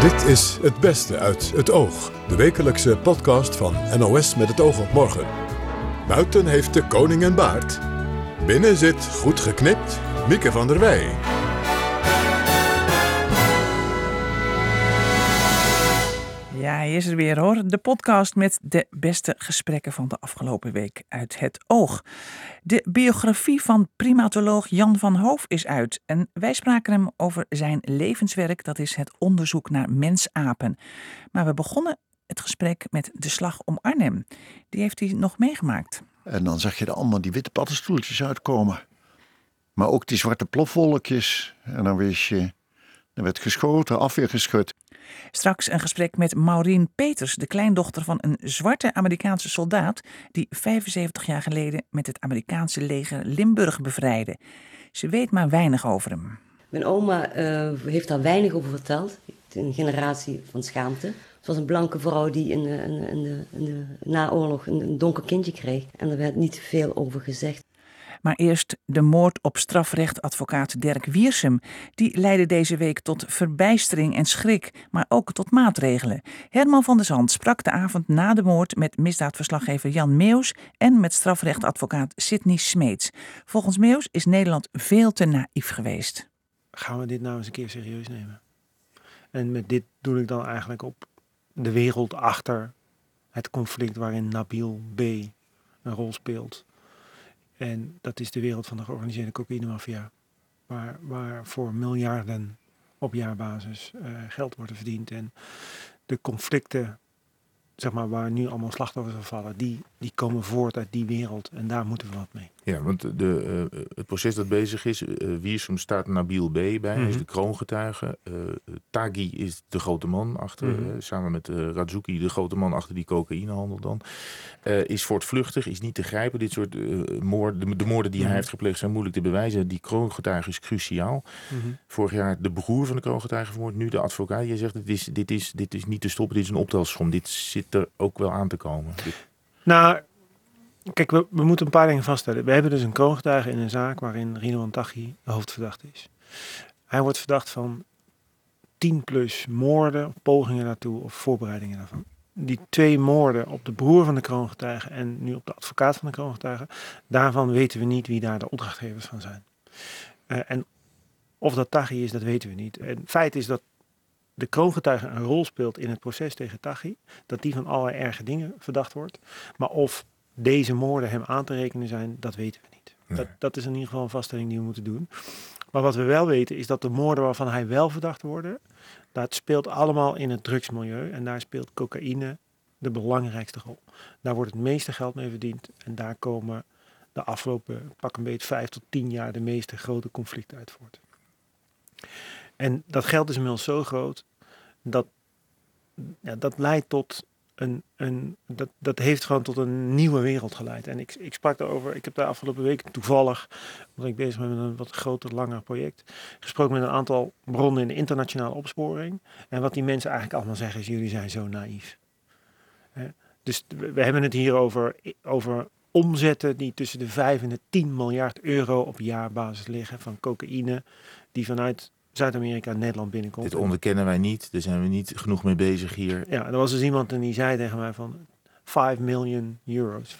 Dit is Het Beste uit Het Oog, de wekelijkse podcast van NOS met het oog op morgen. Buiten heeft de koning een baard. Binnen zit, goed geknipt, Mieke van der Weij. Ja, hij is er weer hoor. De podcast met de beste gesprekken van de afgelopen week uit Het Oog. De biografie van primatoloog Jan van Hooff is uit. En wij spraken hem over zijn levenswerk, dat is het onderzoek naar mensapen. Maar we begonnen het gesprek met de Slag om Arnhem. Die heeft hij nog meegemaakt. En dan zag je er allemaal die witte paddenstoeltjes uitkomen. Maar ook die zwarte plofwolkjes. En dan wist je, er werd geschoten, afweer geschud. Straks een gesprek met Maureen Peters, de kleindochter van een zwarte Amerikaanse soldaat die 75 jaar geleden met het Amerikaanse leger Limburg bevrijdde. Ze weet maar weinig over hem. Mijn oma heeft daar weinig over verteld. Een generatie van schaamte. Het was een blanke vrouw die in de naoorlog een donker kindje kreeg. En er werd niet veel over gezegd. Maar eerst de moord op strafrechtadvocaat Derk Wiersum. Die leidde deze week tot verbijstering en schrik, maar ook tot maatregelen. Herman van der Zandt sprak de avond na de moord met misdaadverslaggever Jan Meeus en met strafrechtadvocaat Sidney Smeets. Volgens Meeus is Nederland veel te naïef geweest. Gaan we dit nou eens een keer serieus nemen? En met dit doe ik dan eigenlijk op de wereld achter het conflict waarin Nabil B. een rol speelt. En dat is de wereld van de georganiseerde cocaïnemafia. Waar voor miljarden op jaarbasis geld wordt verdiend. En de conflicten, zeg maar, waar nu allemaal slachtoffers van vallen, die komen voort uit die wereld. En daar moeten we wat mee. Ja, want het proces dat bezig is, Wiersum staat Nabil B. bij. Mm-hmm. Hij is de kroongetuige. Taghi is de grote man achter, mm-hmm. Samen met Razzouki, de grote man achter die cocaïnehandel dan. Is voortvluchtig, is niet te grijpen. Dit soort de moorden die mm-hmm. hij heeft gepleegd zijn moeilijk te bewijzen. Die kroongetuige is cruciaal. Mm-hmm. Vorig jaar de broer van de kroongetuige vermoord, nu de advocaat. Jij zegt, dit is niet te stoppen, dit is een optelsom. Dit zit er ook wel aan te komen. Nou, kijk, we moeten een paar dingen vaststellen. We hebben dus een kroongetuige in een zaak waarin Ridouan Taghi de hoofdverdachte is. Hij wordt verdacht van 10 plus moorden, pogingen daartoe of voorbereidingen daarvan. Die 2 moorden op de broer van de kroongetuige en nu op de advocaat van de kroongetuige, daarvan weten we niet wie daar de opdrachtgevers van zijn. En of dat Taghi is, dat weten we niet. En het feit is dat de kroongetuige een rol speelt in het proces tegen Taghi, dat die van allerlei erge dingen verdacht wordt. Maar of deze moorden hem aan te rekenen zijn, dat weten we niet. Nee. Dat is in ieder geval een vaststelling die we moeten doen. Maar wat we wel weten is dat de moorden waarvan hij wel verdacht wordt, dat speelt allemaal in het drugsmilieu. En daar speelt cocaïne de belangrijkste rol. Daar wordt het meeste geld mee verdiend. En daar komen de afgelopen pak een beet 5 tot 10 jaar de meeste grote conflicten uit voort. En dat geld is inmiddels zo groot dat dat leidt tot dat heeft gewoon tot een nieuwe wereld geleid. En ik sprak daarover. Ik heb de afgelopen week toevallig, omdat ik bezig ben met een wat groter, langer project, gesproken met een aantal bronnen in de internationale opsporing. En wat die mensen eigenlijk allemaal zeggen is, jullie zijn zo naïef. Dus we hebben het hier over omzetten die tussen de 5 en de 10 miljard euro op jaarbasis liggen van cocaïne die vanuit Zuid-Amerika en Nederland binnenkomt. Dit onderkennen wij niet, daar zijn we niet genoeg mee bezig hier. Ja, er was dus iemand en die zei tegen mij van 5 biljoen euro's.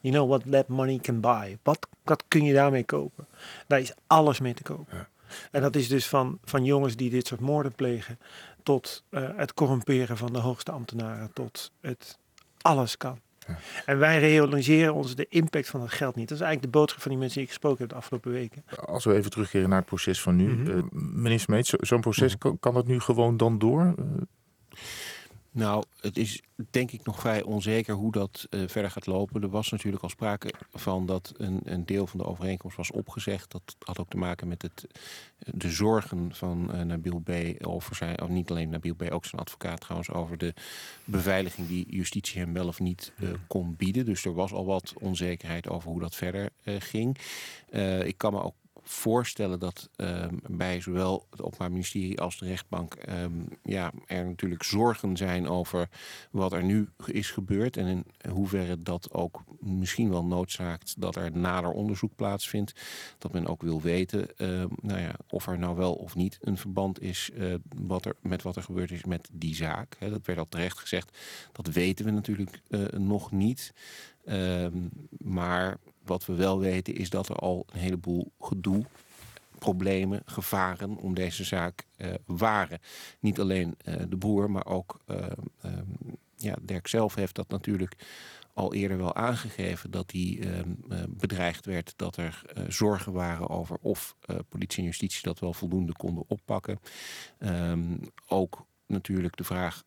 You know what that money can buy. Wat kun je daarmee kopen? Daar is alles mee te kopen. Ja. En dat is dus van jongens die dit soort moorden plegen, tot het corrumperen van de hoogste ambtenaren, tot het alles kan. Ja. En wij realiseren ons de impact van dat geld niet. Dat is eigenlijk de boodschap van die mensen die ik gesproken heb de afgelopen weken. Als we even terugkeren naar het proces van nu. Mm-hmm. Meneer Smeets, zo'n proces, kan dat nu gewoon dan door? Nou, het is denk ik nog vrij onzeker hoe dat verder gaat lopen. Er was natuurlijk al sprake van dat een deel van de overeenkomst was opgezegd. Dat had ook te maken met de zorgen van Nabil B. over zijn, of niet alleen Nabil B., ook zijn advocaat trouwens, over de beveiliging die justitie hem wel of niet kon bieden. Dus er was al wat onzekerheid over hoe dat verder ging. Ik kan me ook voorstellen dat bij zowel het Openbaar Ministerie als de rechtbank er natuurlijk zorgen zijn over wat er nu is gebeurd en in hoeverre dat ook misschien wel noodzaakt dat er nader onderzoek plaatsvindt. Dat men ook wil weten of er nou wel of niet een verband is met wat er gebeurd is met die zaak. He, dat werd al terecht gezegd. Dat weten we natuurlijk nog niet. Maar wat we wel weten is dat er al een heleboel gedoe, problemen, gevaren om deze zaak waren. Niet alleen de broer, maar ook Derk zelf heeft dat natuurlijk al eerder wel aangegeven, dat hij bedreigd werd, dat er zorgen waren over of politie en justitie dat wel voldoende konden oppakken. Ook natuurlijk de vraag,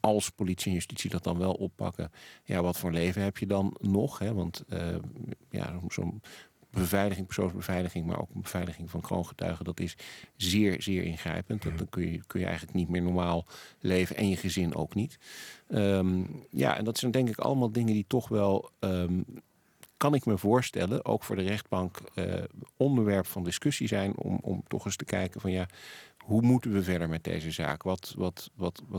als politie en justitie dat dan wel oppakken, ja, wat voor leven heb je dan nog? Hè? Want zo'n beveiliging, persoonsbeveiliging, maar ook een beveiliging van kroongetuigen, dat is zeer, zeer ingrijpend. Dan kun je eigenlijk niet meer normaal leven en je gezin ook niet. En dat zijn denk ik allemaal dingen die toch wel, kan ik me voorstellen, ook voor de rechtbank onderwerp van discussie zijn, om toch eens te kijken van ja, hoe moeten we verder met deze zaak? Wat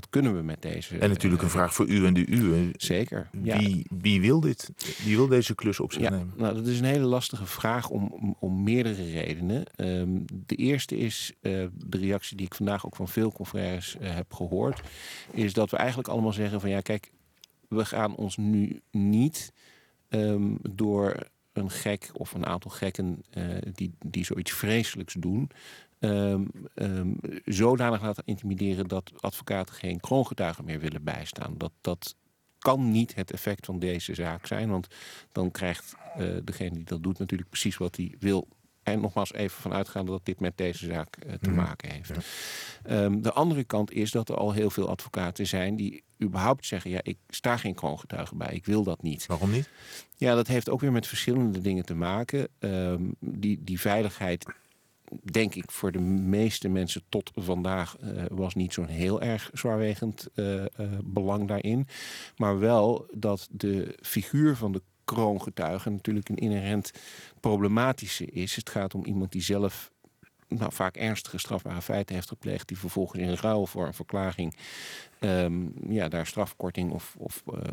kunnen we met deze? En natuurlijk een vraag voor u en de uwe. Zeker. Ja. Wie wil dit? Wie wil deze klus op zich nemen? Nou, dat is een hele lastige vraag om meerdere redenen. De eerste is de reactie die ik vandaag ook van veel confrères heb gehoord, is dat we eigenlijk allemaal zeggen van ja, kijk, we gaan ons nu niet door een gek of een aantal gekken die zoiets vreselijks doen, zodanig laten intimideren dat advocaten geen kroongetuigen meer willen bijstaan. Dat kan niet het effect van deze zaak zijn, want dan krijgt degene die dat doet natuurlijk precies wat hij wil. En nogmaals even vanuitgaande dat dit met deze zaak te maken heeft. Ja. De andere kant is dat er al heel veel advocaten zijn die überhaupt zeggen, ja, ik sta geen kroongetuige bij, ik wil dat niet. Waarom niet? Ja, dat heeft ook weer met verschillende dingen te maken. Die veiligheid, denk ik, voor de meeste mensen tot vandaag was niet zo'n heel erg zwaarwegend belang daarin. Maar wel dat de figuur van de kroongetuige natuurlijk een inherent problematische is. Het gaat om iemand die zelf vaak ernstige strafbare feiten heeft gepleegd, die vervolgens in ruil voor een verklaring daar strafkorting of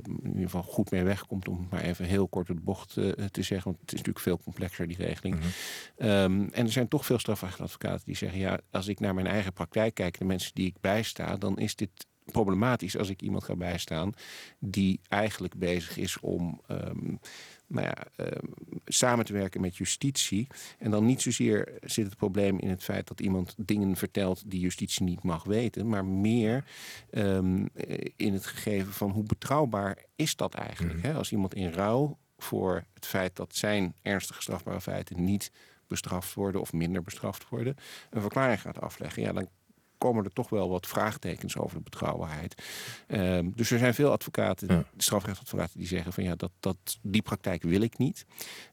in ieder geval goed mee wegkomt, om maar even heel kort op de bocht te zeggen, want het is natuurlijk veel complexer, die regeling. Mm-hmm. En er zijn toch veel strafrechtadvocaten die zeggen, ja, als ik naar mijn eigen praktijk kijk, de mensen die ik bijsta, dan is dit problematisch als ik iemand ga bijstaan die eigenlijk bezig is om samen te werken met justitie. En dan niet zozeer zit het probleem in het feit dat iemand dingen vertelt die justitie niet mag weten, maar meer in het gegeven van hoe betrouwbaar is dat eigenlijk. Mm-hmm. Hè? Als iemand in ruil voor het feit dat zijn ernstige strafbare feiten niet bestraft worden of minder bestraft worden, een verklaring gaat afleggen, ja, dan komen er toch wel wat vraagtekens over de betrouwbaarheid. Dus er zijn veel advocaten, strafrechtadvocaten, die zeggen van ja, die praktijk wil ik niet.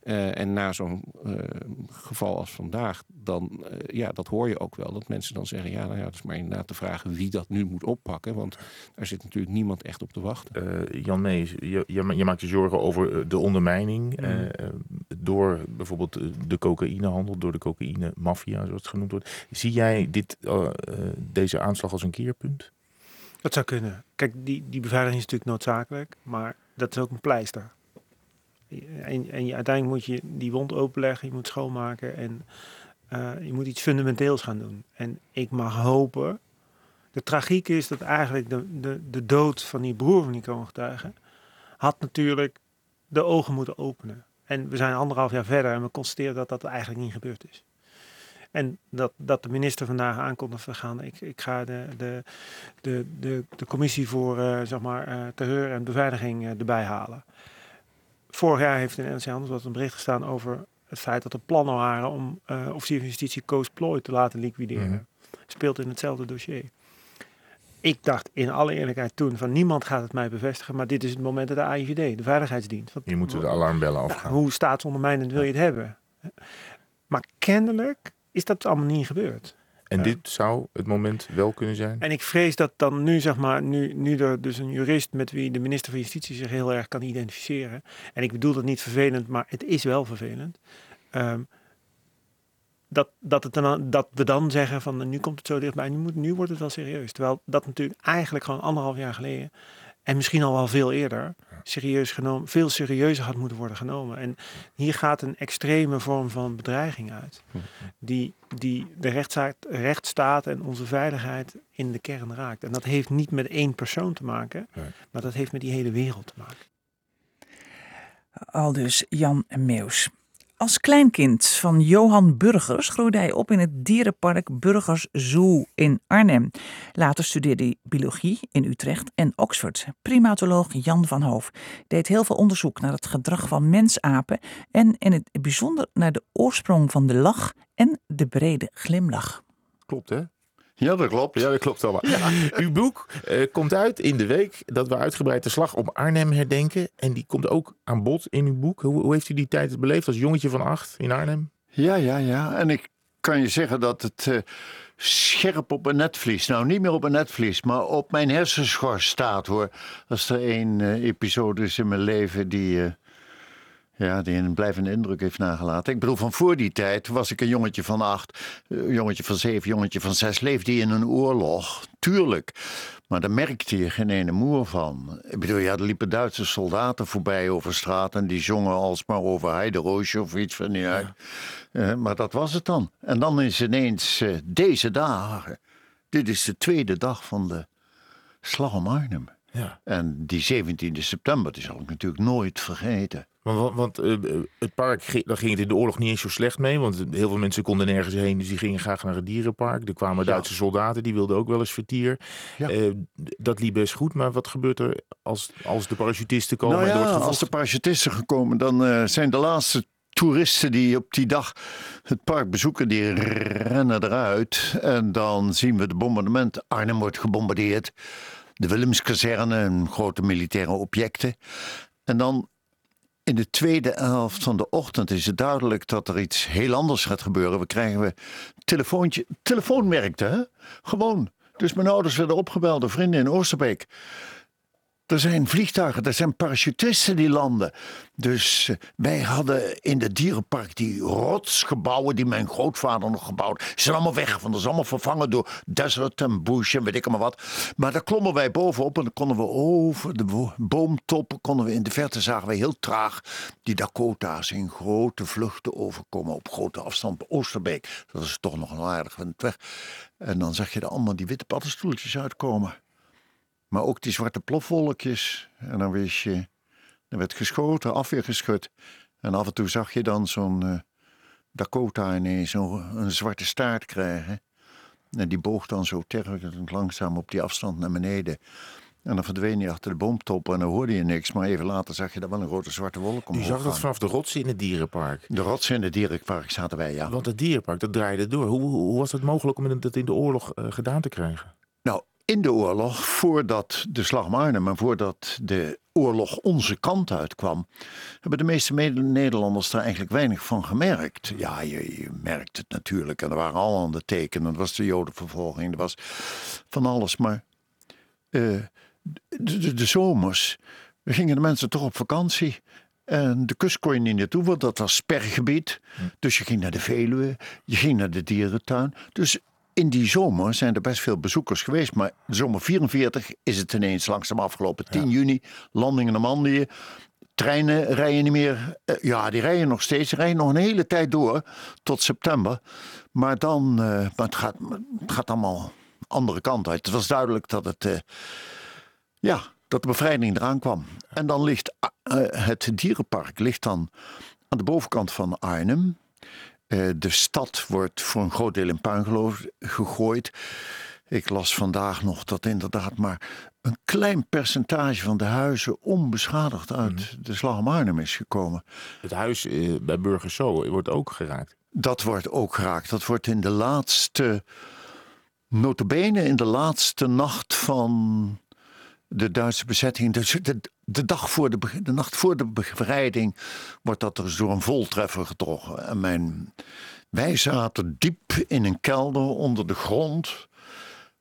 En na zo'n geval als vandaag, dan dat hoor je ook wel, dat mensen dan zeggen, het is maar inderdaad de vraag wie dat nu moet oppakken, want daar zit natuurlijk niemand echt op te wachten. Jan Meeus, je maakt je zorgen over de ondermijning door bijvoorbeeld de cocaïnehandel, door de cocaïne-maffia, zoals het genoemd wordt. Zie jij dit deze aanslag als een keerpunt? Dat zou kunnen. Kijk, die beveiliging is natuurlijk noodzakelijk, maar dat is ook een pleister. En uiteindelijk moet je die wond openleggen, je moet schoonmaken en je moet iets fundamenteels gaan doen. En ik mag hopen, de tragiek is dat eigenlijk de dood van die broer van die kroongetuige had natuurlijk de ogen moeten openen. En we zijn 1,5 jaar verder en we constateren dat eigenlijk niet gebeurd is. En dat de minister vandaag aankondigt, ik ga de commissie voor terreur en beveiliging erbij halen. Vorig jaar heeft in NRC-Handelsblad een bericht gestaan over het feit dat er plannen waren om officier van justitie Koos Plooi te laten liquideren. Mm-hmm. Speelt in hetzelfde dossier. Ik dacht in alle eerlijkheid toen van niemand gaat het mij bevestigen, maar dit is het moment dat de AIVD, de Veiligheidsdienst. Hier moeten de alarmbellen afgaan. Hoe staatsondermijnend wil je het hebben? Maar kennelijk is dat allemaal niet gebeurd. En dit zou het moment wel kunnen zijn? En ik vrees dat dan nu, nu er dus een jurist met wie de minister van Justitie zich heel erg kan identificeren. En ik bedoel dat niet vervelend, maar het is wel vervelend. dat we dan zeggen van nu komt het zo dichtbij, nu wordt het wel serieus. Terwijl dat natuurlijk eigenlijk gewoon 1,5 jaar geleden en misschien al wel veel eerder veel serieuzer had moeten worden genomen. En hier gaat een extreme vorm van bedreiging uit die de rechtsstaat en onze veiligheid in de kern raakt. En dat heeft niet met 1 persoon te maken, maar dat heeft met die hele wereld te maken. Aldus Jan Meeus. Als kleinkind van Johan Burgers groeide hij op in het dierenpark Burgers' Zoo in Arnhem. Later studeerde hij biologie in Utrecht en Oxford. Primatoloog Jan van Hooff deed heel veel onderzoek naar het gedrag van mensapen en in het bijzonder naar de oorsprong van de lach en de brede glimlach. Klopt, hè? Ja, dat klopt allemaal. Ja. Uw boek komt uit in de week dat we uitgebreid de Slag om Arnhem herdenken. En die komt ook aan bod in uw boek. Hoe heeft u die tijd beleefd als jongetje van 8 in Arnhem? Ja. En ik kan je zeggen dat het scherp op een netvlies, nou niet meer op een netvlies, maar op mijn hersenschors staat, hoor. Als er één episode is in mijn leven die... die een blijvende indruk heeft nagelaten. Ik bedoel, van voor die tijd was ik een jongetje van 8, jongetje van 7, jongetje van 6. Leefde je in een oorlog? Tuurlijk. Maar daar merkte je geen ene moer van. Ik bedoel, er liepen Duitse soldaten voorbij over straat en die zongen alsmaar over Heideroosje of iets van die uit. Maar dat was het dan. En dan is ineens deze dagen. Dit is de tweede dag van de Slag om Arnhem. Ja. En die 17e september, die zal ik natuurlijk nooit vergeten. Want het park, daar ging het in de oorlog niet eens zo slecht mee. Want heel veel mensen konden nergens heen. Dus die gingen graag naar het dierenpark. Er kwamen Duitse soldaten, die wilden ook wel eens vertier. Ja. Dat liep best goed. Maar wat gebeurt er als de parachutisten komen? Nou ja, als de parachutisten gekomen, dan zijn de laatste toeristen die op die dag het park bezoeken, die rennen eruit. En dan zien we het bombardement. Arnhem wordt gebombardeerd. De Willemskazerne, grote militaire objecten. En dan... in de tweede helft van de ochtend is het duidelijk dat er iets heel anders gaat gebeuren. We krijgen telefoon werkte, hè? Gewoon. Dus mijn ouders werden opgebeld door vrienden in Oosterbeek. Er zijn vliegtuigen, er zijn parachutisten die landen. Dus wij hadden in het dierenpark die rotsgebouwen die mijn grootvader nog gebouwd. Ze zijn allemaal weg, want dat is allemaal vervangen door desert en bush en weet ik maar wat. Maar daar klommen wij bovenop en dan konden we over de boomtoppen, in de verte zagen we heel traag die Dakota's in grote vluchten overkomen op grote afstand bij Oosterbeek. Dat is toch nog een aardig weg. En dan zag je er allemaal die witte paddenstoeltjes uitkomen. Maar ook die zwarte plofwolkjes. En dan wist je, er werd geschoten, afweer geschud. En af en toe zag je dan zo'n Dakota ineens een zwarte staart krijgen. En die boog dan zo tergend langzaam op die afstand naar beneden. En dan verdween je achter de boomtop en dan hoorde je niks. Maar even later zag je daar wel een grote zwarte wolk omhoog. Je zag dat vanaf de rotsen in het dierenpark? De rotsen in het dierenpark zaten wij, ja. Want het dierenpark, dat draaide door. Hoe was het mogelijk om dat in de oorlog gedaan te krijgen? Nou... in de oorlog, voordat de Slag om Arnhem en voordat de oorlog onze kant uitkwam, hebben de meeste Nederlanders daar eigenlijk weinig van gemerkt. Ja, je merkt het natuurlijk. En er waren al aan de tekenen. Er was de Jodenvervolging. Er was van alles. Maar de zomers gingen de mensen toch op vakantie. En de kust kon je niet naartoe, want dat was spergebied. Dus je ging naar de Veluwe. Je ging naar de dierentuin. Dus... in die zomer zijn er best veel bezoekers geweest. Maar de zomer 44 is het ineens langzaam afgelopen. 10 juni, landing in Normandië. Treinen rijden niet meer. Die rijden nog steeds. Ze rijden nog een hele tijd door. Tot september. Maar dan... het gaat allemaal andere kant uit. Het was duidelijk dat het... dat de bevrijding eraan kwam. En dan ligt het dierenpark ligt dan aan de bovenkant van Arnhem. De stad wordt voor een groot deel in puin gegooid. Ik las vandaag nog dat inderdaad maar een klein percentage van de huizen onbeschadigd uit de Slag om Arnhem is gekomen. Het huis bij Burgers' Zoo wordt ook geraakt? Dat wordt ook geraakt. Dat wordt in de laatste, nota bene in de laatste nacht van de Duitse bezetting. Dus de dag voor de nacht voor de bevrijding wordt dat dus door een voltreffer getroffen. En wij zaten diep in een kelder onder de grond,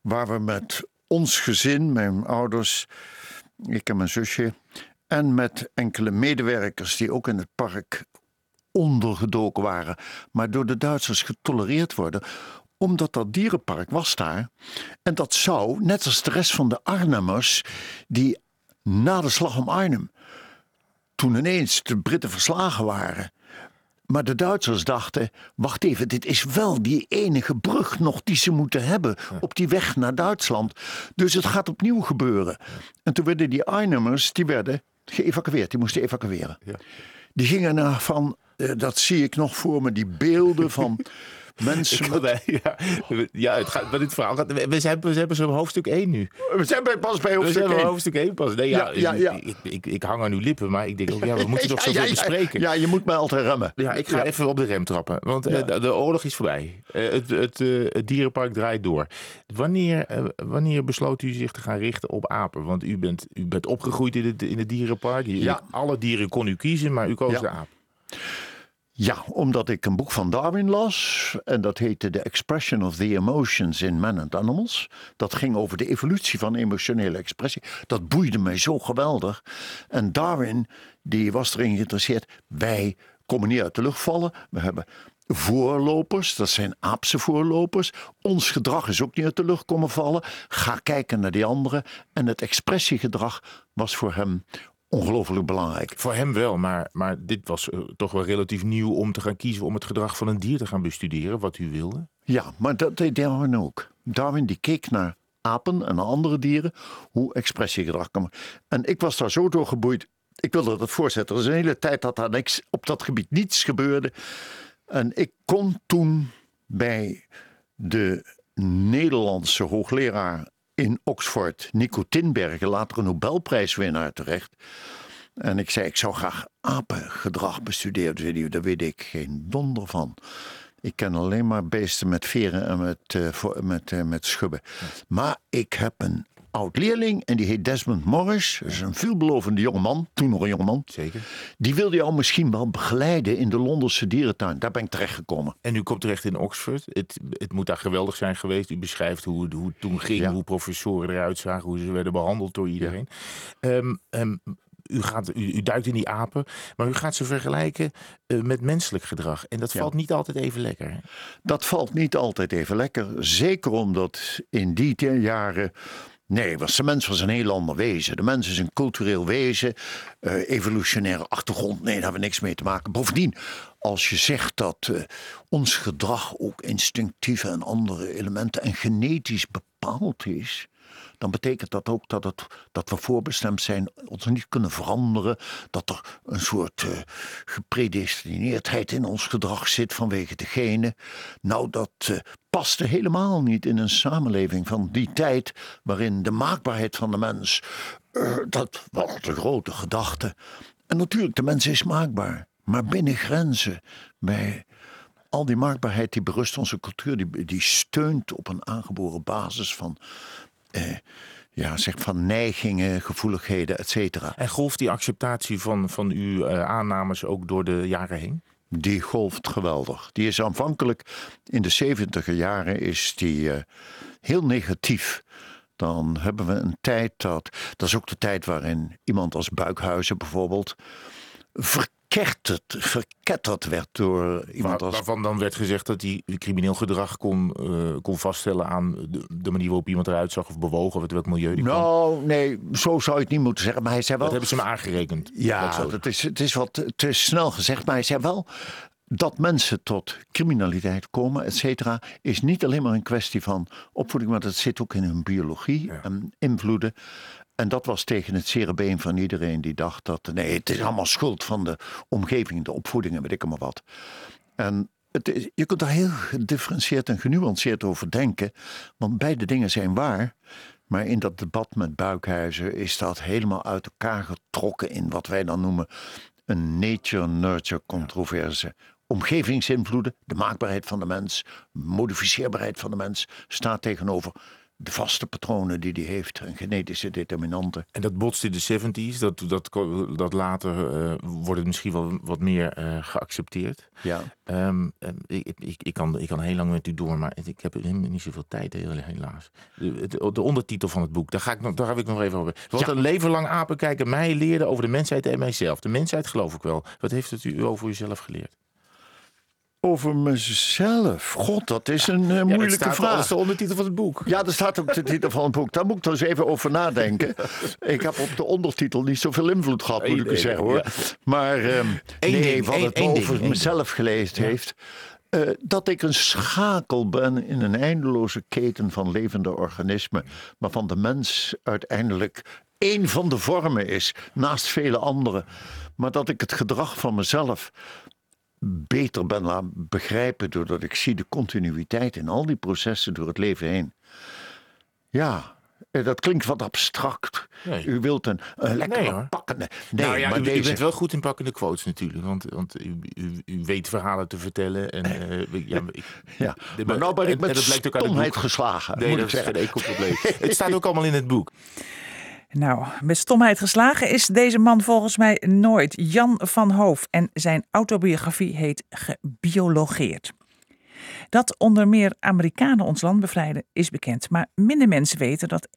waar we met ons gezin, mijn ouders, ik en mijn zusje, en met enkele medewerkers die ook in het park ondergedoken waren, maar door de Duitsers getolereerd worden, omdat dat dierenpark was daar. En dat zou, net als de rest van de Arnhemmers, die na de Slag om Arnhem, toen ineens de Britten verslagen waren. Maar de Duitsers dachten, wacht even, dit is wel die enige brug nog die ze moeten hebben op die weg naar Duitsland. Dus het gaat opnieuw gebeuren. En toen werden die Arnhemmers, die werden geëvacueerd, die moesten evacueren. Ja. Die gingen naar van, dat zie ik nog voor me, die beelden van mensen. We hebben zo'n hoofdstuk 1 nu. We zijn pas bij hoofdstuk 1. Nee, ik hang aan uw lippen, maar ik denk ook, we moeten toch zoveel bespreken. Ja, je moet mij altijd remmen. Ja, ik ga even op de rem trappen, want de oorlog is voorbij. Het dierenpark draait door. Wanneer besloot u zich te gaan richten op apen? Want u bent opgegroeid in het dierenpark. Alle dieren kon u kiezen, maar u koos de aap. Ja, omdat ik een boek van Darwin las. En dat heette The Expression of the Emotions in Men and Animals. Dat ging over de evolutie van emotionele expressie. Dat boeide mij zo geweldig. En Darwin, die was erin geïnteresseerd. Wij komen niet uit de lucht vallen. We hebben voorlopers, dat zijn aapse voorlopers. Ons gedrag is ook niet uit de lucht komen vallen. Ga kijken naar die anderen. En het expressiegedrag was voor hem ongelooflijk belangrijk. Voor hem wel, maar dit was toch wel relatief nieuw om te gaan kiezen om het gedrag van een dier te gaan bestuderen, wat u wilde. Ja, maar dat deed Darwin ook. Darwin die keek naar apen en naar andere dieren, hoe expressiegedrag kan. En ik was daar zo door geboeid. Ik wilde dat voorzetten. Er is een hele tijd dat daar niks op dat gebied niets gebeurde. En ik kon toen bij de Nederlandse hoogleraar in Oxford, Nico Tinbergen, later een Nobelprijswinnaar terecht. En ik zei, ik zou graag apengedrag bestuderen. Dus daar weet ik geen donder van. Ik ken alleen maar beesten met veren en met schubben. Maar ik heb een oud-leerling en die heet Desmond Morris. Dat is een veelbelovende jongeman, toen nog een jongeman. Zeker. Die wilde jou misschien wel begeleiden in de Londense dierentuin. Daar ben ik terechtgekomen. En u komt terecht in Oxford. Het moet daar geweldig zijn geweest. U beschrijft hoe het toen ging, hoe professoren eruit zagen, hoe ze werden behandeld door iedereen. Ja. U duikt in die apen, maar u gaat ze vergelijken met menselijk gedrag. En dat valt niet altijd even lekker. Hè? Dat valt niet altijd even lekker. Zeker omdat in die jaren... Nee, de mens was een heel ander wezen. De mens is een cultureel wezen, evolutionaire achtergrond. Nee, daar hebben we niks mee te maken. Bovendien, als je zegt dat ons gedrag ook instinctieve en andere elementen en genetisch bepaald is, dan betekent dat ook dat we voorbestemd zijn, ons niet kunnen veranderen. Dat er een soort gepredestineerdheid in ons gedrag zit vanwege de genen. Nou, dat paste helemaal niet in een samenleving van die tijd, waarin de maakbaarheid van de mens, dat was de grote gedachte. En natuurlijk, de mens is maakbaar, maar binnen grenzen. Bij al die maakbaarheid die berust onze cultuur, die steunt op een aangeboren basis van van neigingen, gevoeligheden, et cetera. En golft die acceptatie van uw aannames ook door de jaren heen? Die golft geweldig. Die is aanvankelijk, in de 70er jaren, is die heel negatief. Dan hebben we een tijd dat is ook de tijd waarin iemand als Buikhuizen bijvoorbeeld verketterd werd door iemand als... Waarvan dan werd gezegd dat hij crimineel gedrag kon vaststellen aan de manier waarop iemand eruit zag of bewoog of uit welk milieu die kwam. Nou, nee, zo zou je het niet moeten zeggen, maar hij zei wel... Dat hebben ze hem aangerekend. Ja, het is snel gezegd, maar hij zei wel dat mensen tot criminaliteit komen, et cetera, is niet alleen maar een kwestie van opvoeding, maar dat zit ook in hun biologie en invloeden. En dat was tegen het zere been van iedereen die dacht dat... Nee, het is allemaal schuld van de omgeving, de opvoeding en weet ik maar wat. En je kunt daar heel gedifferentieerd en genuanceerd over denken. Want beide dingen zijn waar. Maar in dat debat met Buikhuizen is dat helemaal uit elkaar getrokken in wat wij dan noemen een nature-nurture controverse. Omgevingsinvloeden, de maakbaarheid van de mens, modificeerbaarheid van de mens staat tegenover de vaste patronen die hij heeft en genetische determinanten. En dat botst in de 70's, dat later wordt het misschien wel wat meer geaccepteerd. Ja. Ik kan heel lang met u door, maar ik heb niet zoveel tijd, helaas. De ondertitel van het boek, daar heb ik nog even over. Wat een leven lang apenkijken mij leerde over de mensheid en mijzelf. De mensheid geloof ik wel. Wat heeft het u over uzelf geleerd? Over mezelf? God, dat is een moeilijke vraag. Dat is de ondertitel van het boek. Ja, daar staat ook de titel van het boek. Daar moet ik dus even over nadenken. Ik heb op de ondertitel niet zoveel invloed gehad, moet ik u zeggen hoor. Ja. Maar wat het over mezelf gelezen heeft... dat ik een schakel ben in een eindeloze keten van levende organismen... waarvan de mens uiteindelijk één van de vormen is, naast vele anderen. Maar dat ik het gedrag van mezelf... beter ben laten begrijpen doordat ik zie de continuïteit in al die processen door het leven heen. Ja, dat klinkt wat abstract. Nee. U wilt een lekkere pakkende... Nee, nou ja, maar u bent wel goed in pakkende quotes natuurlijk, want u weet verhalen te vertellen. En, maar nou ben ik met stomheid geslagen. Nee, dat is geen eco-probleem. Het staat ook allemaal in het boek. Nou, met stomheid geslagen is deze man volgens mij nooit. Jan van Hooff, en zijn autobiografie heet Gebiologeerd. Dat onder meer Amerikanen ons land bevrijden is bekend. Maar minder mensen weten dat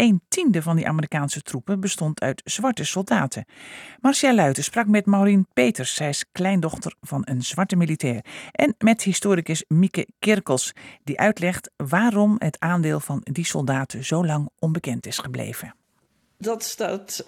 1/10 van die Amerikaanse troepen bestond uit zwarte soldaten. Marcia Luijten sprak met Maureen Peters. Zij is kleindochter van een zwarte militair. En met historicus Mieke Kirkels. Die uitlegt waarom het aandeel van die soldaten zo lang onbekend is gebleven. Dat staat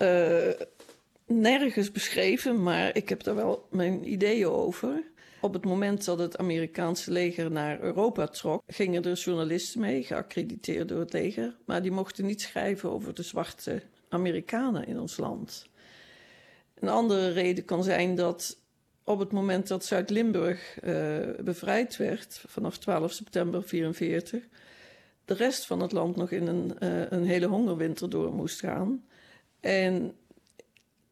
nergens beschreven, maar ik heb daar wel mijn ideeën over. Op het moment dat het Amerikaanse leger naar Europa trok... gingen er journalisten mee, geaccrediteerd door het leger... maar die mochten niet schrijven over de zwarte Amerikanen in ons land. Een andere reden kan zijn dat op het moment dat Zuid-Limburg bevrijd werd... vanaf 12 september 1944... de rest van het land nog in een hele hongerwinter door moest gaan. En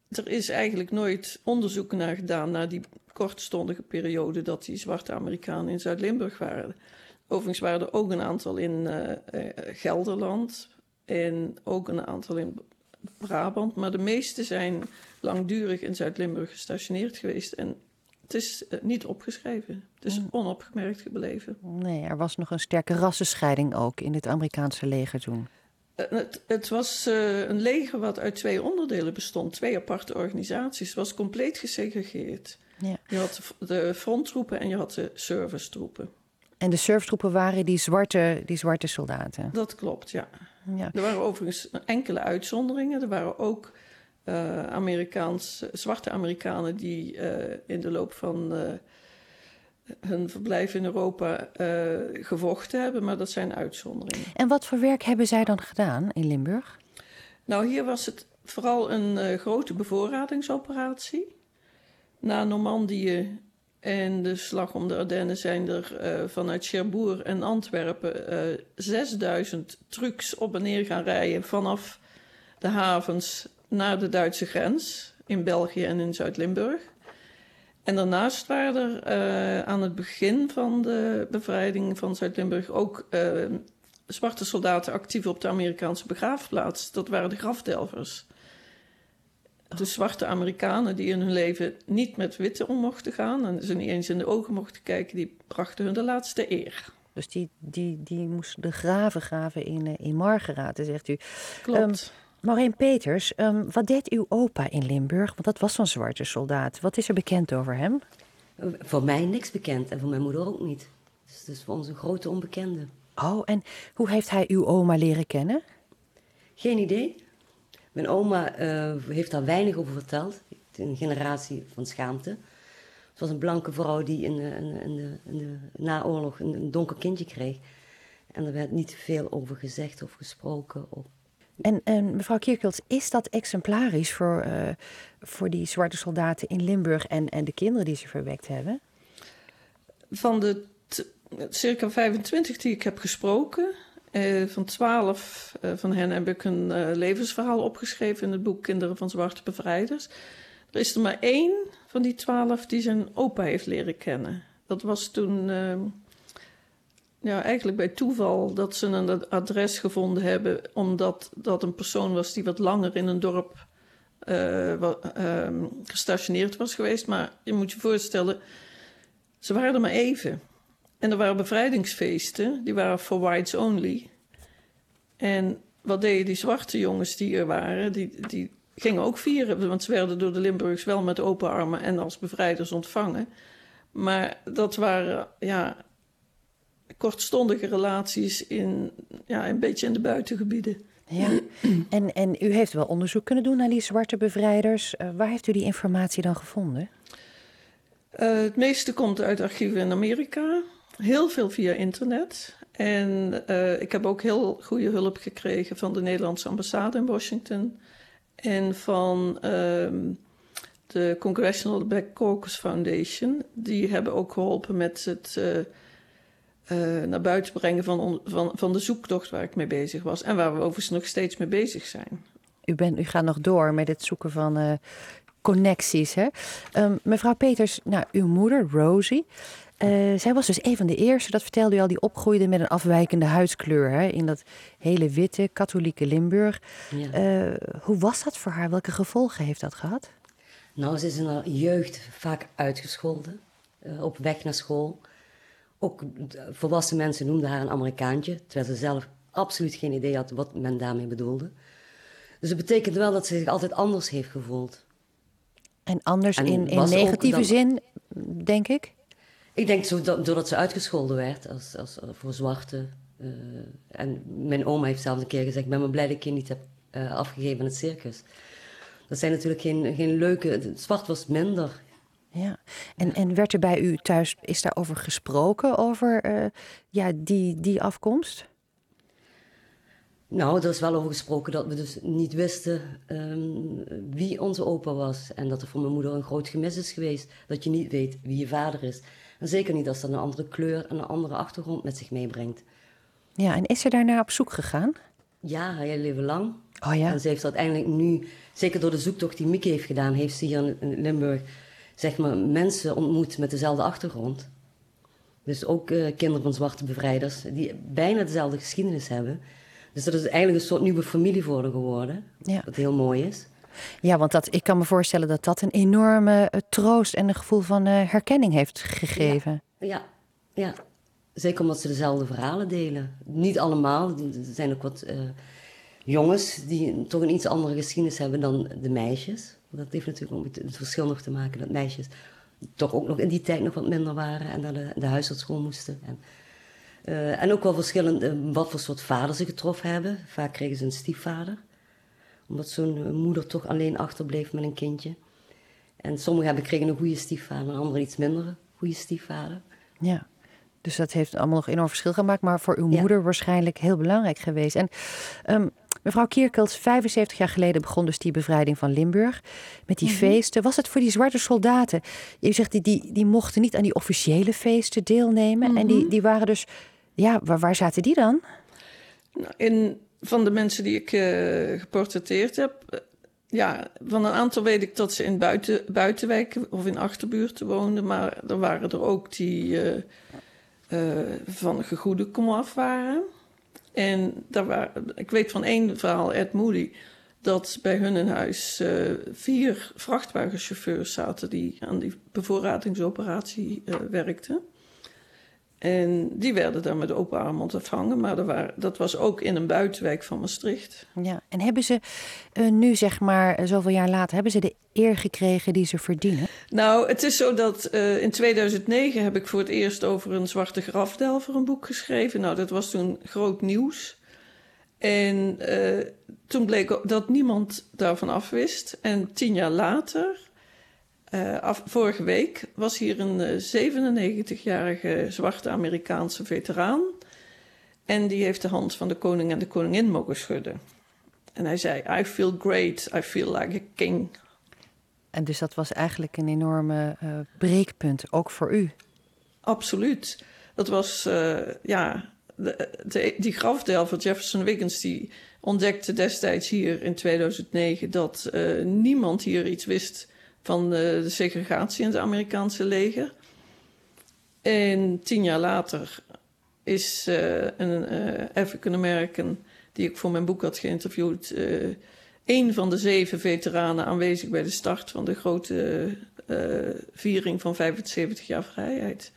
er is eigenlijk nooit onderzoek naar gedaan... naar die kortstondige periode dat die zwarte Amerikanen in Zuid-Limburg waren. Overigens waren er ook een aantal in Gelderland en ook een aantal in Brabant. Maar de meeste zijn langdurig in Zuid-Limburg gestationeerd geweest... En het is niet opgeschreven. Het is onopgemerkt gebleven. Nee, er was nog een sterke rassenscheiding ook in het Amerikaanse leger toen. Het was een leger wat uit 2 onderdelen bestond. 2 aparte organisaties. Het was compleet gesegregeerd. Ja. Je had de fronttroepen en je had de servicetroepen. En de servicetroepen waren die zwarte soldaten? Dat klopt, ja. Er waren overigens enkele uitzonderingen. Er waren ook... zwarte Amerikanen die in de loop van hun verblijf in Europa gevochten hebben, maar dat zijn uitzonderingen. En wat voor werk hebben zij dan gedaan in Limburg? Nou, hier was het vooral een grote bevoorradingsoperatie. Na Normandië en de slag om de Ardennen zijn er vanuit Cherbourg en Antwerpen 6000 trucks op en neer gaan rijden vanaf de havens... naar de Duitse grens, in België en in Zuid-Limburg. En daarnaast waren er aan het begin van de bevrijding van Zuid-Limburg... ook zwarte soldaten actief op de Amerikaanse begraafplaats. Dat waren de grafdelvers. De zwarte Amerikanen die in hun leven niet met witte om mochten gaan... en ze niet eens in de ogen mochten kijken, die brachten hun de laatste eer. Dus die moesten de graven graven in Margraten, zegt u. Klopt. Maureen Peters, wat deed uw opa in Limburg? Want dat was zo'n zwarte soldaat. Wat is er bekend over hem? Voor mij niks bekend en voor mijn moeder ook niet. Dus dat is voor ons een grote onbekende. Oh, en hoe heeft hij uw oma leren kennen? Geen idee. Mijn oma heeft daar weinig over verteld. Een generatie van schaamte. Het was een blanke vrouw die in de naoorlog een donker kindje kreeg. En er werd niet veel over gezegd of gesproken of... En mevrouw Kirkels, is dat exemplarisch voor die zwarte soldaten in Limburg en de kinderen die ze verwekt hebben? Van de circa 25 die ik heb gesproken, van 12 van hen heb ik een levensverhaal opgeschreven in het boek Kinderen van Zwarte Bevrijders. Er is er maar 1 van die 12 die zijn opa heeft leren kennen. Dat was toen ja, eigenlijk bij toeval dat ze een adres gevonden hebben, omdat dat een persoon was die wat langer in een dorp gestationeerd was geweest. Maar je moet je voorstellen, ze waren er maar even. En er waren bevrijdingsfeesten, die waren for whites only. En wat deden die zwarte jongens die er waren? Die gingen ook vieren, want ze werden door de Limburgers wel met open armen en als bevrijders ontvangen. Maar dat waren, ja, kortstondige relaties in, ja, een beetje in de buitengebieden. Ja, en u heeft wel onderzoek kunnen doen naar die zwarte bevrijders. Waar heeft u die informatie dan gevonden? Het meeste komt uit archieven in Amerika. Heel veel via internet. En ik heb ook heel goede hulp gekregen van de Nederlandse ambassade in Washington. En van de Congressional Black Caucus Foundation. Die hebben ook geholpen met het naar buiten brengen van de zoektocht waar ik mee bezig was. En waar we overigens nog steeds mee bezig zijn. U gaat nog door met het zoeken van connecties, hè? Mevrouw Peters, nou, uw moeder, Rosie, zij was dus een van de eerste, dat vertelde u al, die opgroeide met een afwijkende huidskleur, hè, in dat hele witte, katholieke Limburg. Ja. Hoe was dat voor haar? Welke gevolgen heeft dat gehad? Nou, ze is in haar jeugd vaak uitgescholden, op weg naar school. Ook volwassen mensen noemden haar een Amerikaantje, terwijl ze zelf absoluut geen idee had wat men daarmee bedoelde. Dus dat betekent wel dat ze zich altijd anders heeft gevoeld. En anders en in negatieve zin, denk ik? Ik denk doordat ze uitgescholden werd als voor zwarte. En mijn oma heeft zelfs een keer gezegd, ik ben maar blij dat ik je niet heb afgegeven aan het circus. Dat zijn natuurlijk geen leuke... Zwart was minder. Ja, en werd er bij u thuis, is daarover gesproken, over die afkomst? Nou, er is wel over gesproken dat we dus niet wisten wie onze opa was. En dat er voor mijn moeder een groot gemis is geweest. Dat je niet weet wie je vader is. En zeker niet als dat een andere kleur en een andere achtergrond met zich meebrengt. Ja, en is ze daarna op zoek gegaan? Ja, haar hele leven lang. Oh ja. En ze heeft uiteindelijk nu, zeker door de zoektocht die Mieke heeft gedaan, heeft ze hier in Limburg, zeg maar, mensen ontmoet met dezelfde achtergrond. Dus ook kinderen van zwarte bevrijders die bijna dezelfde geschiedenis hebben. Dus dat is eigenlijk een soort nieuwe familie voor haar geworden. Ja. Wat heel mooi is. Ja, want ik kan me voorstellen dat dat een enorme troost en een gevoel van herkenning heeft gegeven. Ja. Zeker omdat ze dezelfde verhalen delen. Niet allemaal. Er zijn ook wat jongens die toch een iets andere geschiedenis hebben dan de meisjes. Dat heeft natuurlijk ook met het verschil nog te maken dat meisjes toch ook nog in die tijd nog wat minder waren en naar de huisartsschool moesten. En ook wel verschillend wat voor soort vader ze getroffen hebben. Vaak kregen ze een stiefvader. Omdat zo'n moeder toch alleen achterbleef met een kindje. En sommigen kregen een goede stiefvader, anderen iets minder goede stiefvader. Ja, dus dat heeft allemaal nog enorm verschil gemaakt. Maar voor uw moeder waarschijnlijk heel belangrijk geweest. En mevrouw Kirkels, 75 jaar geleden begon dus die bevrijding van Limburg. Met die feesten. Was het voor die zwarte soldaten? Je zegt, die mochten niet aan die officiële feesten deelnemen. En die waren dus... Ja, waar zaten die dan? Van de mensen die ik geportretteerd heb... van een aantal weet ik dat ze in buitenwijken of in achterbuurten woonden. Maar er waren er ook die van gegoede komaf waren. En ik weet van één verhaal, Ed Moody, dat bij hun in huis 4 vrachtwagenchauffeurs zaten die aan die bevoorradingsoperatie werkten. En die werden daar met open armen ontvangen, maar dat was ook in een buitenwijk van Maastricht. Ja, en hebben ze nu, zeg maar, zoveel jaar later, hebben ze de eer gekregen die ze verdienen? Nou, het is zo dat in 2009 heb ik voor het eerst over een zwarte grafdelver een boek geschreven. Nou, dat was toen groot nieuws. En toen bleek dat niemand daarvan afwist. En 10 jaar later... vorige week was hier een 97-jarige zwarte Amerikaanse veteraan. En die heeft de hand van de koning en de koningin mogen schudden. En hij zei, I feel great, I feel like a king. En dus dat was eigenlijk een enorme breekpunt, ook voor u? Absoluut. Dat was, die grafdelver Jefferson Wiggins, die ontdekte destijds hier in 2009... dat niemand hier iets wist van de segregatie in het Amerikaanse leger. En 10 jaar later is een African American die ik voor mijn boek had geïnterviewd, één van de 7 veteranen aanwezig bij de start van de grote viering van 75 jaar vrijheid.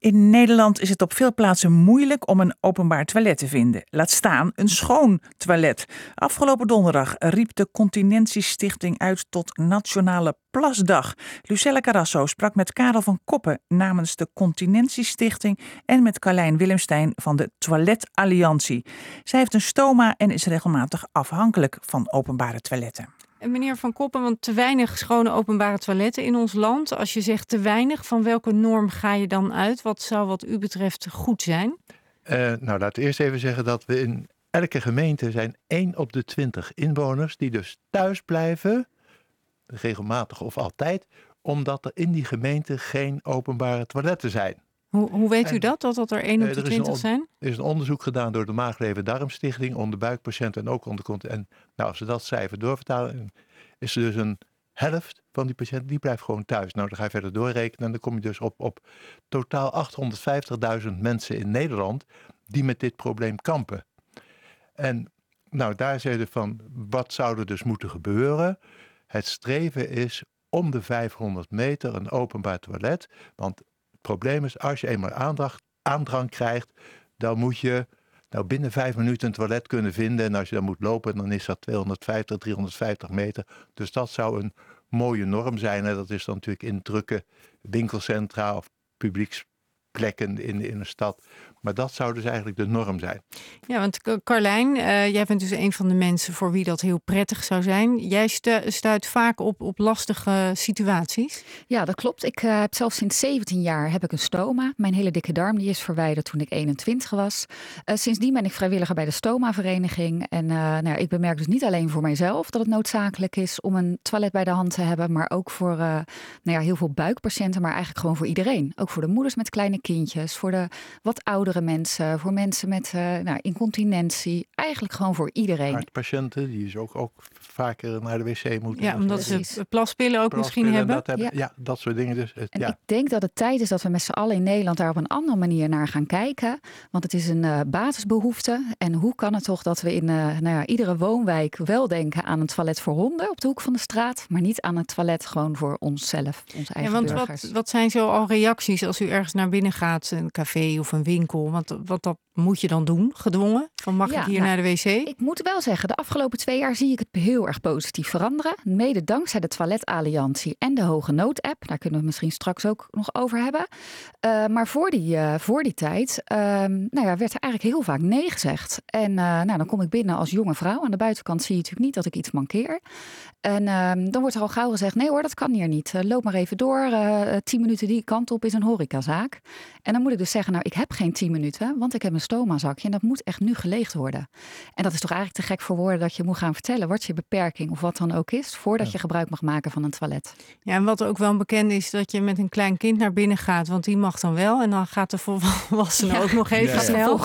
In Nederland is het op veel plaatsen moeilijk om een openbaar toilet te vinden. Laat staan een schoon toilet. Afgelopen donderdag riep de Continentie Stichting uit tot Nationale Plasdag. Lucelle Carasso sprak met Karel van Koppen namens de Continentie Stichting en met Carlijn Willemstein van de Toiletalliantie. Zij heeft een stoma en is regelmatig afhankelijk van openbare toiletten. En meneer Van Koppen, want te weinig schone openbare toiletten in ons land. Als je zegt te weinig, van welke norm ga je dan uit? Wat zou wat u betreft goed zijn? Nou, laat eerst even zeggen dat we in elke gemeente zijn 1 op de 20 inwoners die dus thuis blijven, regelmatig of altijd, omdat er in die gemeente geen openbare toiletten zijn. Hoe weet u dat er 1 op de 20 zijn? Er is een onderzoek gedaan door de Maag-Lever-Darm-Stichting onder buikpatiënten en ook onder... En nou, als ze dat cijfer doorvertalen, is er dus een helft van die patiënten, die blijft gewoon thuis. Nou, dan ga je verder doorrekenen en dan kom je dus op totaal 850.000 mensen in Nederland die met dit probleem kampen. En nou, daar zeiden we van, wat zou er dus moeten gebeuren? Het streven is om de 500 meter een openbaar toilet, want... Het probleem is, als je eenmaal aandrang krijgt, dan moet je binnen 5 minuten een toilet kunnen vinden. En als je dan moet lopen, dan is dat 250, 350 meter. Dus dat zou een mooie norm zijn. En dat is dan natuurlijk in drukke winkelcentra of publieksplekken in de stad. Maar dat zou dus eigenlijk de norm zijn. Ja, want Carlijn, jij bent dus een van de mensen voor wie dat heel prettig zou zijn. Jij stuit vaak op lastige situaties. Ja, dat klopt. Ik heb zelfs sinds 17 jaar heb ik een stoma. Mijn hele dikke darm die is verwijderd toen ik 21 was. Sindsdien ben ik vrijwilliger bij de stoma-vereniging. En ik bemerk dus niet alleen voor mijzelf dat het noodzakelijk is om een toilet bij de hand te hebben. Maar ook voor heel veel buikpatiënten, maar eigenlijk gewoon voor iedereen. Ook voor de moeders met kleine kindjes, voor de wat oudere mensen, voor mensen met incontinentie. Eigenlijk gewoon voor iedereen. Hartpatiënten, die dus ook vaker naar de wc moeten. Ja, omdat ze plaspillen ook misschien hebben. Ja, dat soort dingen. Dus het, en ja. Ik denk dat het tijd is dat we met z'n allen in Nederland daar op een andere manier naar gaan kijken. Want het is een basisbehoefte. En hoe kan het toch dat we in iedere woonwijk wel denken aan een toilet voor honden op de hoek van de straat, maar niet aan een toilet gewoon voor onszelf, onze eigen burgers. Wat zijn zo al reacties als u ergens naar binnen gaat, een café of een winkel? Want dat moet je dan doen, gedwongen. Van mag ik hier naar de wc? Ik moet wel zeggen, de afgelopen 2 jaar zie ik het heel erg positief veranderen. Mede dankzij de Toiletalliantie en de Hoge Nood App. Daar kunnen we het misschien straks ook nog over hebben. Maar voor die tijd werd er eigenlijk heel vaak nee gezegd. En dan kom ik binnen als jonge vrouw. Aan de buitenkant zie je natuurlijk niet dat ik iets mankeer. En dan wordt er al gauw gezegd, nee hoor, dat kan hier niet. Loop maar even door. 10 minuten die kant op is een horecazaak. En dan moet ik dus zeggen, ik heb geen 10 minuten, want ik heb een stomazakje en dat moet echt nu geleegd worden. En dat is toch eigenlijk te gek voor woorden dat je moet gaan vertellen wat je beperking of wat dan ook is, voordat je gebruik mag maken van een toilet. Ja, en wat ook wel bekend is, dat je met een klein kind naar binnen gaat, want die mag dan wel en dan gaat de volwassene ook nog even snel.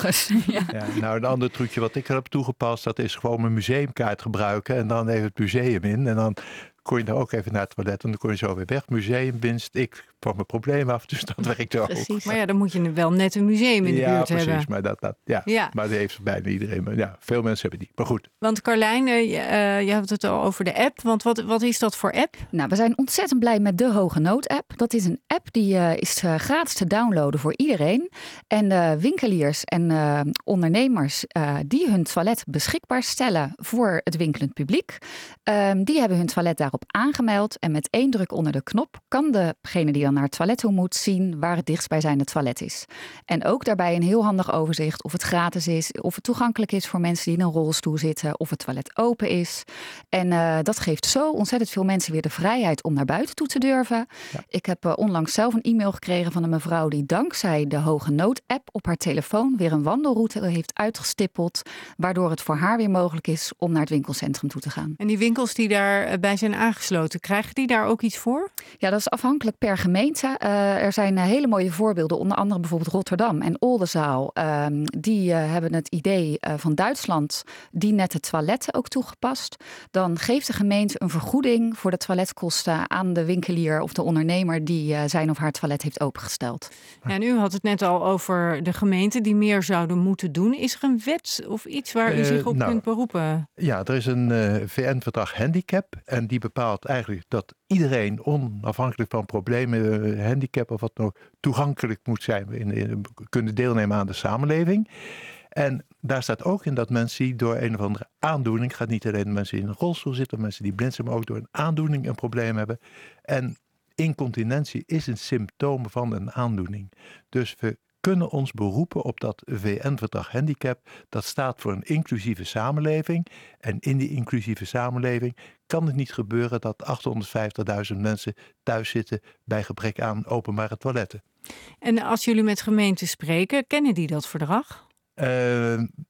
Ja. Nou, een ander trucje wat ik heb toegepast, dat is gewoon mijn museumkaart gebruiken en dan even het museum in en dan kon je daar ook even naar het toilet en dan kon je zo weer weg. Museumwinst, ik kwam mijn probleem af, dus dat werkte ook. Precies, maar dan moet je wel net een museum in de buurt hebben. Ja, precies, maar maar dat heeft bijna iedereen. Maar veel mensen hebben die, maar goed. Want Carlijn, je had het al over de app, want wat is dat voor app? Nou, we zijn ontzettend blij met de Hoge Nood App. Dat is een app die is gratis te downloaden voor iedereen. En winkeliers en ondernemers die hun toilet beschikbaar stellen voor het winkelend publiek, die hebben hun toilet daar op aangemeld en met 1 druk onder de knop kan degene die dan naar het toilet toe moet zien waar het dichtstbijzijnde toilet is. En ook daarbij een heel handig overzicht of het gratis is, of het toegankelijk is voor mensen die in een rolstoel zitten, of het toilet open is. En dat geeft zo ontzettend veel mensen weer de vrijheid om naar buiten toe te durven. Ja. Ik heb onlangs zelf een e-mail gekregen van een mevrouw die dankzij de Hoge Nood App op haar telefoon weer een wandelroute heeft uitgestippeld, waardoor het voor haar weer mogelijk is om naar het winkelcentrum toe te gaan. En die winkels die daarbij zijn aangesloten. Krijgen die daar ook iets voor? Ja, dat is afhankelijk per gemeente. Er zijn hele mooie voorbeelden. Onder andere bijvoorbeeld Rotterdam en Oldenzaal. Die hebben het idee van Duitsland, die nette toiletten ook toegepast. Dan geeft de gemeente een vergoeding voor de toiletkosten aan de winkelier of de ondernemer die zijn of haar toilet heeft opengesteld. En u had het net al over de gemeenten die meer zouden moeten doen. Is er een wet of iets waar u zich op kunt beroepen? Ja, er is een VN-verdrag handicap en die bepaalt eigenlijk dat iedereen onafhankelijk van problemen, handicap of wat nog, toegankelijk moet zijn, kunnen deelnemen aan de samenleving. En daar staat ook in dat mensen die door een of andere aandoening, gaat niet alleen mensen die in een rolstoel zitten, of mensen die blind zijn, maar ook door een aandoening een probleem hebben. En incontinentie is een symptoom van een aandoening. Dus we kunnen ons beroepen op dat VN-verdrag handicap. Dat staat voor een inclusieve samenleving. En in die inclusieve samenleving kan het niet gebeuren dat 850.000 mensen thuis zitten bij gebrek aan openbare toiletten. En als jullie met gemeenten spreken, kennen die dat verdrag?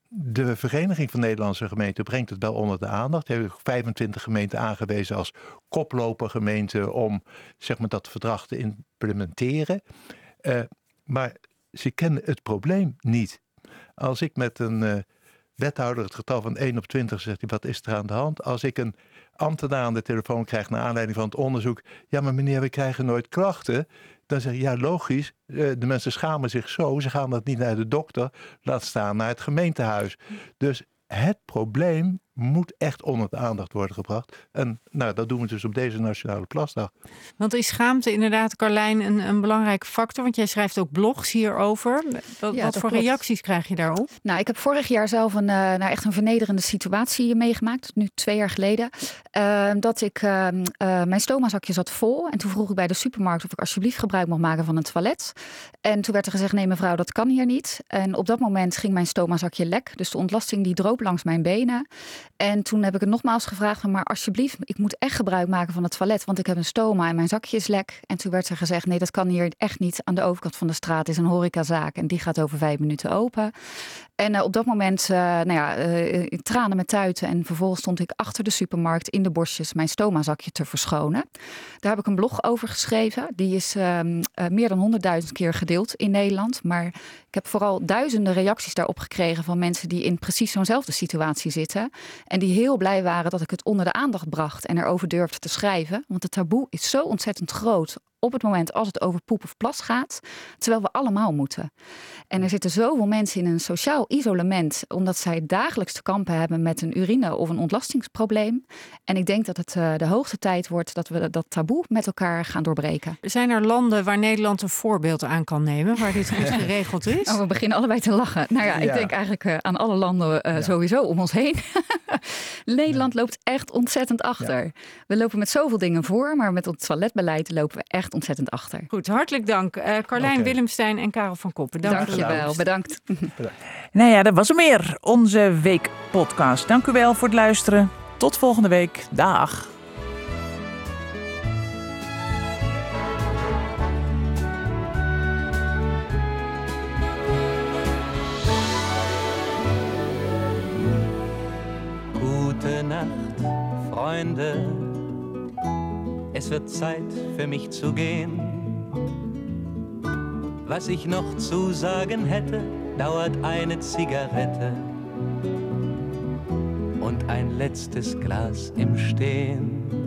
De Vereniging van Nederlandse Gemeenten brengt het wel onder de aandacht. Er hebben 25 gemeenten aangewezen als koplopergemeente om zeg maar, dat verdrag te implementeren. Maar ze kennen het probleem niet. Als ik met een wethouder het getal van 1 op 20 zegt, wat is er aan de hand? Als ik een ambtenaar aan de telefoon krijg naar aanleiding van het onderzoek, ja maar meneer, we krijgen nooit klachten. Dan zeg je, ja logisch, de mensen schamen zich zo, ze gaan dat niet naar de dokter, laat staan naar het gemeentehuis. Dus het probleem moet echt onder de aandacht worden gebracht. En nou, dat doen we dus op deze Nationale Plasdag. Want is schaamte inderdaad, Carlijn, een belangrijke factor? Want jij schrijft ook blogs hierover. Wat voor reacties krijg je daarop? Nou, ik heb vorig jaar zelf echt een vernederende situatie meegemaakt. Nu 2 jaar geleden. Dat ik mijn stomazakje zat vol. En toen vroeg ik bij de supermarkt of ik alsjeblieft gebruik mocht maken van een toilet. En toen werd er gezegd, nee mevrouw, dat kan hier niet. En op dat moment ging mijn stomazakje lek. Dus de ontlasting die droop langs mijn benen. En toen heb ik het nogmaals gevraagd, maar alsjeblieft, ik moet echt gebruik maken van het toilet, want ik heb een stoma en mijn zakje is lek. En toen werd er gezegd, nee, dat kan hier echt niet. Aan de overkant van de straat is een horecazaak en die gaat over 5 minuten open. En op dat moment, tranen met tuiten en vervolgens stond ik achter de supermarkt in de bosjes mijn stomazakje te verschonen. Daar heb ik een blog over geschreven. Die is meer dan 100.000 keer gedeeld in Nederland. Maar ik heb vooral duizenden reacties daarop gekregen van mensen die in precies zo'nzelfde situatie zitten. En die heel blij waren dat ik het onder de aandacht bracht en erover durfde te schrijven. Want het taboe is zo ontzettend groot op het moment als het over poep of plas gaat, terwijl we allemaal moeten. En er zitten zoveel mensen in een sociaal isolement, omdat zij dagelijks te kampen hebben met een urine- of een ontlastingsprobleem. En ik denk dat het de hoogste tijd wordt dat we dat taboe met elkaar gaan doorbreken. Zijn er landen waar Nederland een voorbeeld aan kan nemen, waar dit goed geregeld is? Oh, we beginnen allebei te lachen. Nou ja, ik denk eigenlijk aan alle landen sowieso om ons heen. Nederland loopt echt ontzettend achter. Ja. We lopen met zoveel dingen voor, maar met ons toiletbeleid lopen we echt ontzettend achter. Goed, hartelijk dank. Carlijn Willemstein en Karel van Koppen. Dank je wel, bedankt. Nou ja, dat was hem weer. Onze weekpodcast. Dank u wel voor het luisteren. Tot volgende week. Dag. Nacht, Freunde, es wird Zeit für mich zu gehen. Was ich noch zu sagen hätte, dauert eine Zigarette und ein letztes Glas im Stehen.